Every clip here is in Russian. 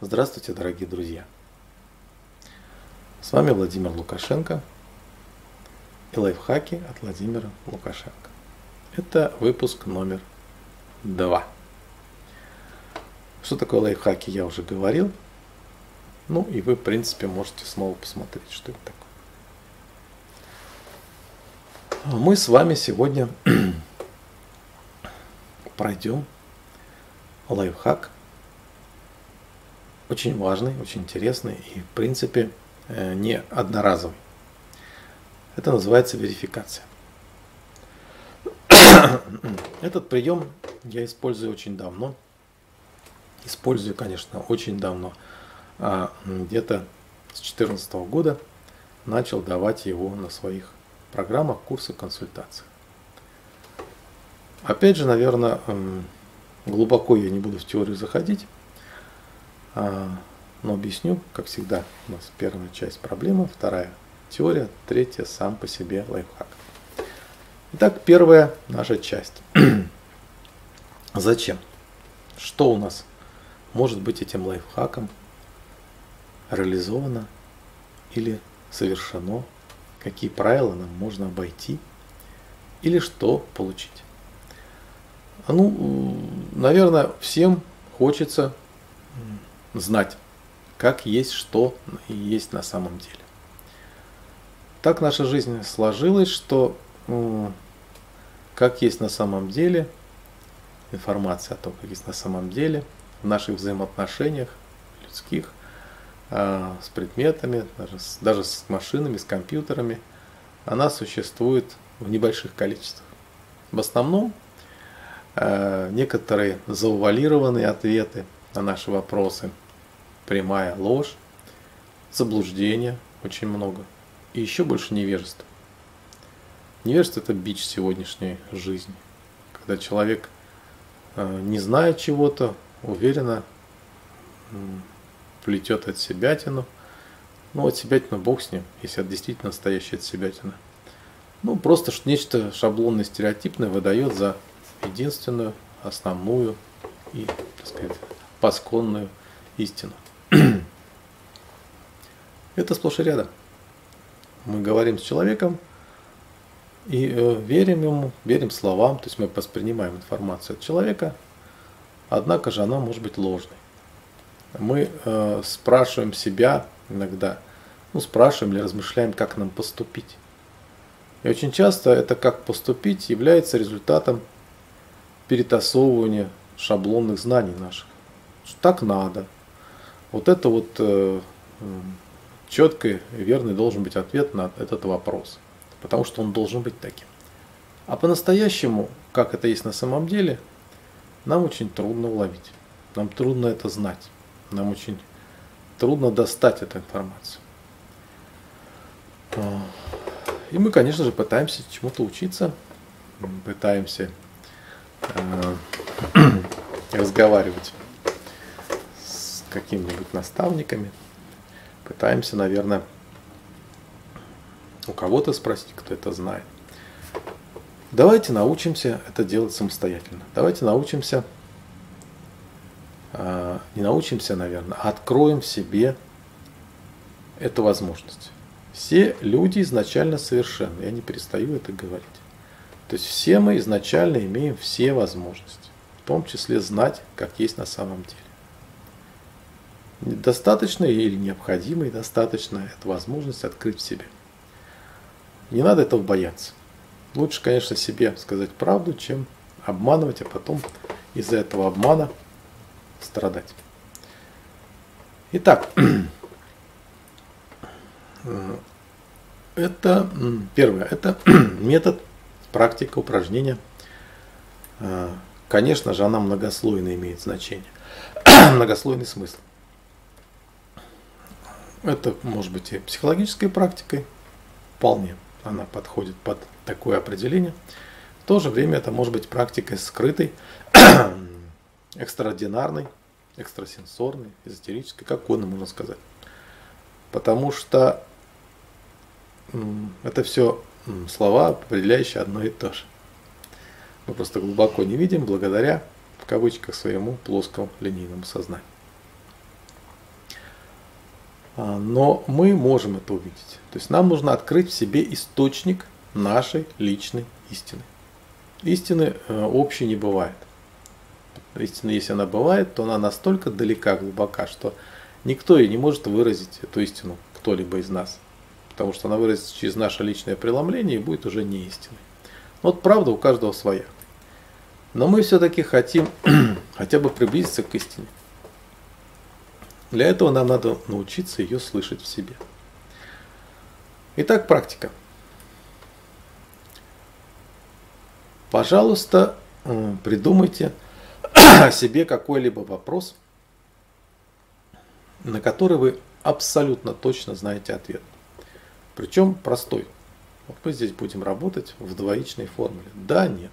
Здравствуйте, дорогие друзья! С вами Владимир Лукашенко и лайфхаки от Владимира Лукашенко. Это выпуск номер 2. Что такое лайфхаки, я уже говорил. Ну и вы, в принципе, можете снова посмотреть, что это такое. Мы с вами сегодня пройдем лайфхак. Очень важный, очень интересный и, в принципе, не одноразовый. Это называется верификация. Этот прием я использую очень давно. Использую, конечно, очень давно. Где-то с 2014 года начал давать его на своих программах, курсах, консультациях. Опять же, наверное, глубоко я не буду в теорию заходить. Но объясню, как всегда, у нас первая часть проблемы, вторая теория, третья сам по себе лайфхак. Итак, первая наша часть. Зачем? Что у нас может быть этим лайфхаком реализовано или совершено? Какие правила нам можно обойти? Или что получить? Ну, наверное, всем хочется знать, как есть, что есть на самом деле. Так наша жизнь сложилась, что как есть на самом деле, информация о том, как есть на самом деле, в наших взаимоотношениях людских, с предметами, даже с машинами, с компьютерами, она существует в небольших количествах. В основном некоторые заувалированные ответы на наши вопросы, прямая ложь, заблуждение очень много и еще больше невежество. Невежество – это бич сегодняшней жизни, когда человек, не зная чего-то, уверенно плетет от себятину. Ну, от себятина бог с ним, если это действительно настоящая от себятина. Ну, просто нечто шаблонное, стереотипное выдает за единственную, основную и, так сказать, посконную истину. Это сплошь и рядом. Мы говорим с человеком и верим ему, верим словам, то есть мы воспринимаем информацию от человека, однако же она может быть ложной. Мы спрашиваем себя иногда, спрашиваем или размышляем, как нам поступить. И очень часто это «как поступить» является результатом перетасовывания шаблонных знаний наших. Так надо. Вот это вот четкий и верный должен быть ответ на этот вопрос. Потому что он должен быть таким. А по-настоящему, как это есть на самом деле, нам очень трудно уловить. Нам трудно это знать. Нам очень трудно достать эту информацию. И мы, конечно же, пытаемся чему-то учиться. Пытаемся разговаривать с какими-нибудь наставниками, пытаемся, наверное, у кого-то спросить, кто это знает. Давайте научимся это делать самостоятельно. Давайте научимся, не научимся, наверное, а откроем в себе эту возможность. Все люди изначально совершенны, я не перестаю это говорить. То есть все мы изначально имеем все возможности, в том числе знать, как есть на самом деле. Достаточно или необходимо и достаточно эту возможность открыть в себе. Не надо этого бояться. Лучше, конечно, себе сказать правду, чем обманывать, а потом из-за этого обмана страдать. Итак, это первое, это метод, практика, упражнения. Конечно же, она многослойно имеет значение, многослойный смысл. Это может быть и психологической практикой, вполне она подходит под такое определение. В то же время это может быть практикой скрытой, экстраординарной, экстрасенсорной, эзотерической, как угодно можно сказать. Потому что это все слова, определяющие одно и то же. Мы просто глубоко не видим благодаря, в кавычках, своему плоскому линейному сознанию. Но мы можем это увидеть. То есть нам нужно открыть в себе источник нашей личной истины. Истины общей не бывает. Истина, если она бывает, то она настолько далека, глубока, что никто и не может выразить эту истину, кто-либо из нас. Потому что она выразится через наше личное преломление и будет уже не истиной. Вот правда у каждого своя. Но мы все-таки хотим хотя бы приблизиться к истине. Для этого нам надо научиться ее слышать в себе. Итак, практика. Пожалуйста, придумайте себе какой-либо вопрос, на который вы абсолютно точно знаете ответ. Причем простой. Вот мы здесь будем работать в двоичной формуле. Да, нет.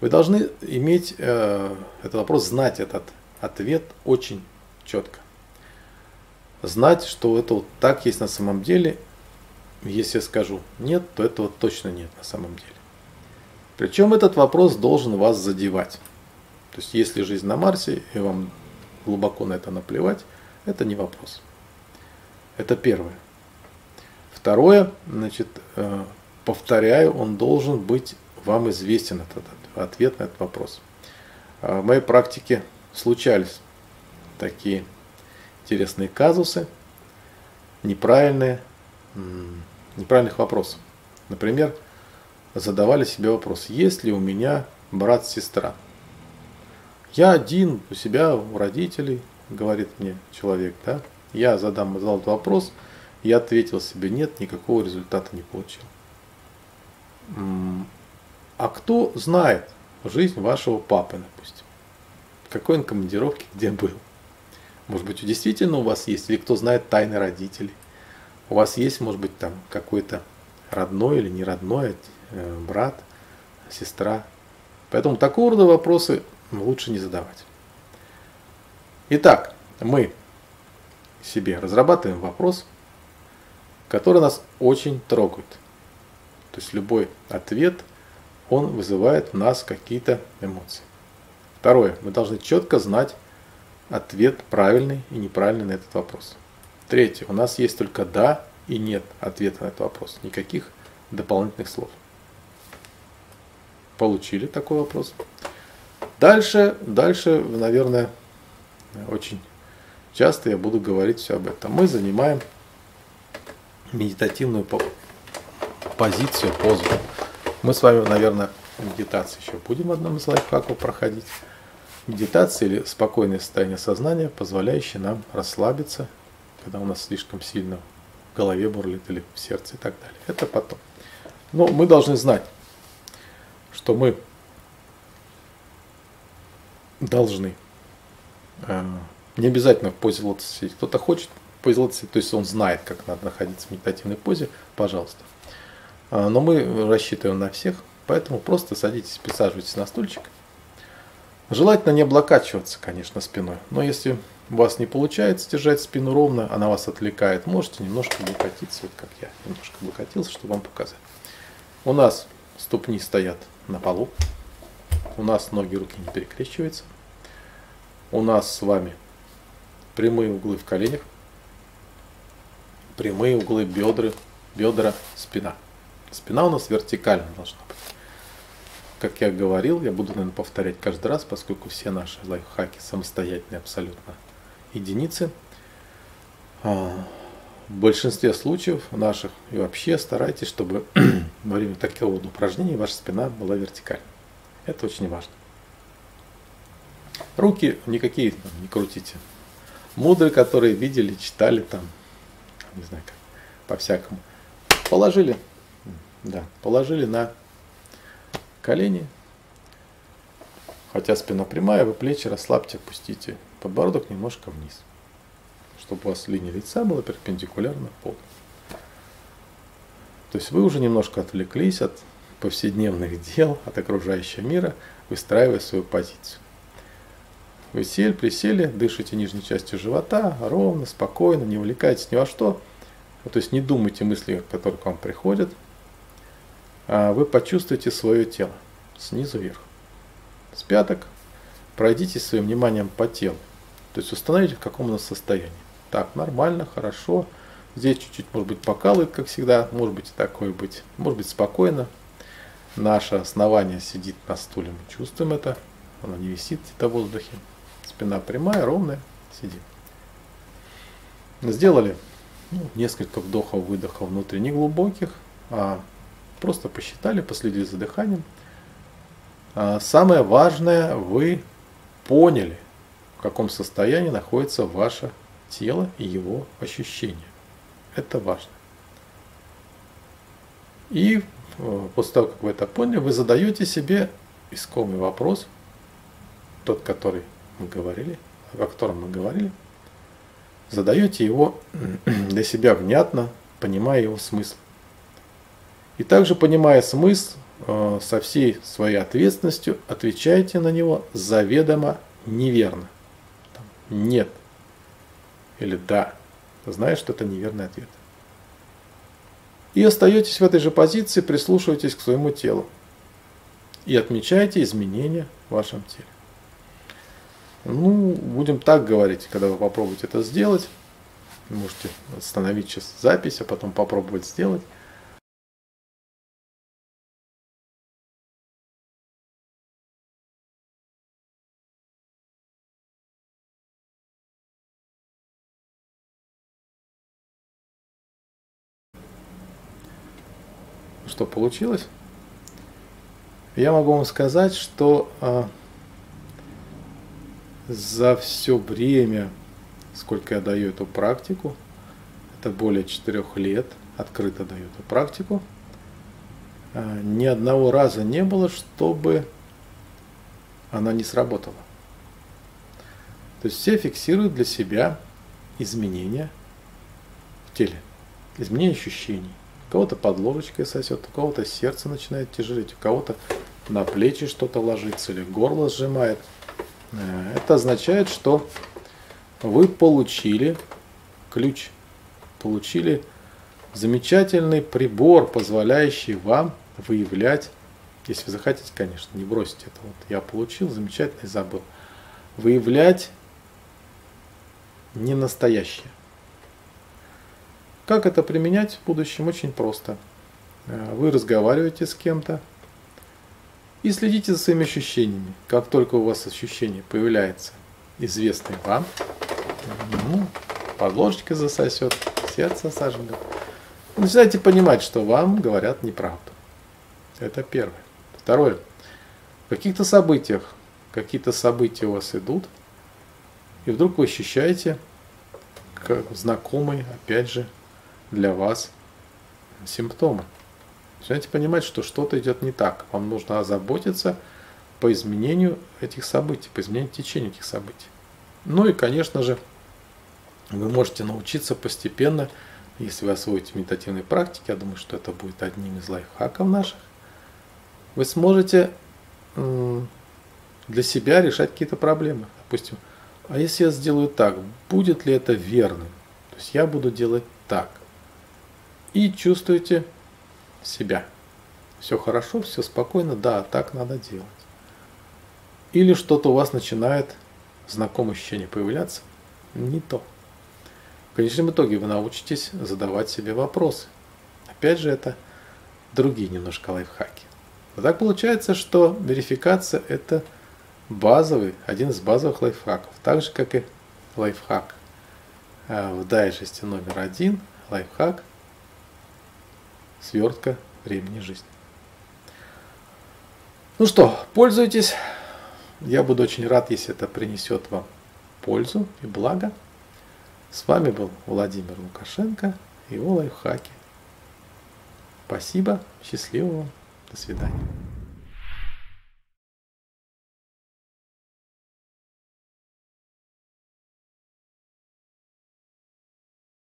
Вы должны иметь этот вопрос, знать этот ответ очень четко. Знать, что это вот так есть на самом деле. Если я скажу нет, то этого точно нет на самом деле. Причем этот вопрос должен вас задевать. То есть, если жизнь на Марсе, и вам глубоко на это наплевать, это не вопрос. Это первое. Второе, значит, повторяю, он должен быть вам известен, этот ответ на этот вопрос. В моей практике случались такие интересные казусы неправильных вопросов. Например, задавали себе вопрос: есть ли у меня брат-сестра? Я один у себя, у родителей, говорит мне человек, да? Я задал этот вопрос, я ответил себе нет, никакого результата не получил. А кто знает жизнь вашего папы, допустим? Какой он командировке, где был? Может быть, действительно у вас есть, или кто знает тайны родителей? У вас есть, может быть, там какой-то родной или не родной брат, сестра. Поэтому такого рода вопросы лучше не задавать. Итак, мы себе разрабатываем вопрос, который нас очень трогает. То есть любой ответ, он вызывает в нас какие-то эмоции. Второе, мы должны четко знать ответ правильный и неправильный на этот вопрос. Третье, у нас есть только да и нет ответа на этот вопрос. Никаких дополнительных слов. Получили такой вопрос. Дальше, наверное, очень часто я буду говорить все об этом. Мы занимаем медитативную позицию, позу. Мы с вами, наверное, медитации еще будем в одном из лайфхаков проходить. Медитация или спокойное состояние сознания, позволяющее нам расслабиться, когда у нас слишком сильно в голове бурлит или в сердце и так далее. Это потом. Но мы должны знать, что мы должны. Не обязательно в позе лотоса сидеть. Кто-то хочет в позе лотоса сидеть, то есть он знает, как надо находиться в медитативной позе, пожалуйста. Но мы рассчитываем на всех, поэтому просто садитесь, присаживайтесь на стульчик. Желательно не облокачиваться, конечно, спиной. Но если у вас не получается держать спину ровно, она вас отвлекает, можете немножко облокотиться, вот как я немножко облокотился, чтобы вам показать. У нас ступни стоят на полу, у нас ноги, руки не перекрещиваются, у нас с вами прямые углы в коленях, прямые углы бедра, спина. Спина у нас вертикально должна быть. Как я говорил, я буду, наверное, повторять каждый раз, поскольку все наши лайфхаки самостоятельные абсолютно единицы. В большинстве случаев наших и вообще старайтесь, чтобы во время такого вот упражнения ваша спина была вертикальной. Это очень важно. Руки никакие там не крутите. Мудрые, которые видели, читали там, не знаю как, по-всякому. Положили на колени, хотя спина прямая, вы плечи расслабьте, опустите подбородок немножко вниз, чтобы у вас линия лица была перпендикулярна полу. То есть вы уже немножко отвлеклись от повседневных дел, от окружающего мира, выстраивая свою позицию. Вы сели, присели, дышите нижней частью живота, ровно, спокойно, не увлекайтесь ни во что. То есть не думайте мысли, которые к вам приходят. Вы почувствуете свое тело снизу вверх. С пяток пройдитесь своим вниманием по телу. То есть установите, в каком оно состоянии. Так, нормально, хорошо. Здесь чуть-чуть, может быть, покалывает, как всегда. Может быть, такое быть. Может быть, спокойно. Наше основание сидит на стуле. Мы чувствуем это. Оно не висит где-то в воздухе. Спина прямая, ровная. Сидим. Сделали несколько вдохов-выдохов внутренне глубоких. Просто посчитали, последили за дыханием. Самое важное, вы поняли, в каком состоянии находится ваше тело и его ощущения. Это важно. И после того, как вы это поняли, вы задаете себе искомый вопрос, тот, который мы говорили, о котором мы говорили, задаете его для себя внятно, понимая его смысл. И также, понимая смысл, со всей своей ответственностью отвечайте на него заведомо неверно. Нет. Или да. Знаешь, что это неверный ответ. И остаетесь в этой же позиции, прислушивайтесь к своему телу. И отмечайте изменения в вашем теле. Будем так говорить, когда вы попробуете это сделать. Можете остановить сейчас запись, а потом попробовать сделать. Что получилось? Я могу вам сказать, что за все время, сколько я даю эту практику, это более 4 лет, открыто даю эту практику, ни одного раза не было, чтобы она не сработала. То есть все фиксируют для себя изменения в теле, изменения ощущений. У кого-то под ложечкой сосет, у кого-то сердце начинает тяжелеть, у кого-то на плечи что-то ложится или горло сжимает. Это означает, что вы получили ключ, получили замечательный прибор, позволяющий вам выявлять, если вы захотите, конечно, не бросите это. Вот я получил, замечательный, забыл. Выявлять ненастоящее. Как это применять в будущем? Очень просто. Вы разговариваете с кем-то и следите за своими ощущениями. Как только у вас ощущение появляется известное вам, под ложечкой засосет, сердце сожмет, начинаете понимать, что вам говорят неправду. Это первое. Второе. В каких-то событиях, какие-то события у вас идут, и вдруг вы ощущаете знакомые, опять же, для вас симптомы. Начинаете понимать, что что-то идет не так. Вам нужно озаботиться по изменению этих событий, по изменению течения этих событий. Ну и, конечно же, вы можете научиться постепенно, если вы освоите медитативные практики, я думаю, что это будет одним из лайфхаков наших, вы сможете для себя решать какие-то проблемы. Допустим, а если я сделаю так, будет ли это верным? То есть я буду делать так. И чувствуете себя. Все хорошо, все спокойно, да, так надо делать. Или что-то у вас начинает знакомое ощущение появляться. Не то. В конечном итоге вы научитесь задавать себе вопросы. Опять же, это другие немножко лайфхаки. А так получается, что верификация – это базовый, один из базовых лайфхаков. Так же, как и лайфхак в дайджесте номер 1, лайфхак свертка времени жизни. Ну что, пользуйтесь. Я буду очень рад, если это принесет вам пользу и благо. С вами был Владимир Лукашенко и его лайфхаки. Спасибо, счастливого вам, до свидания.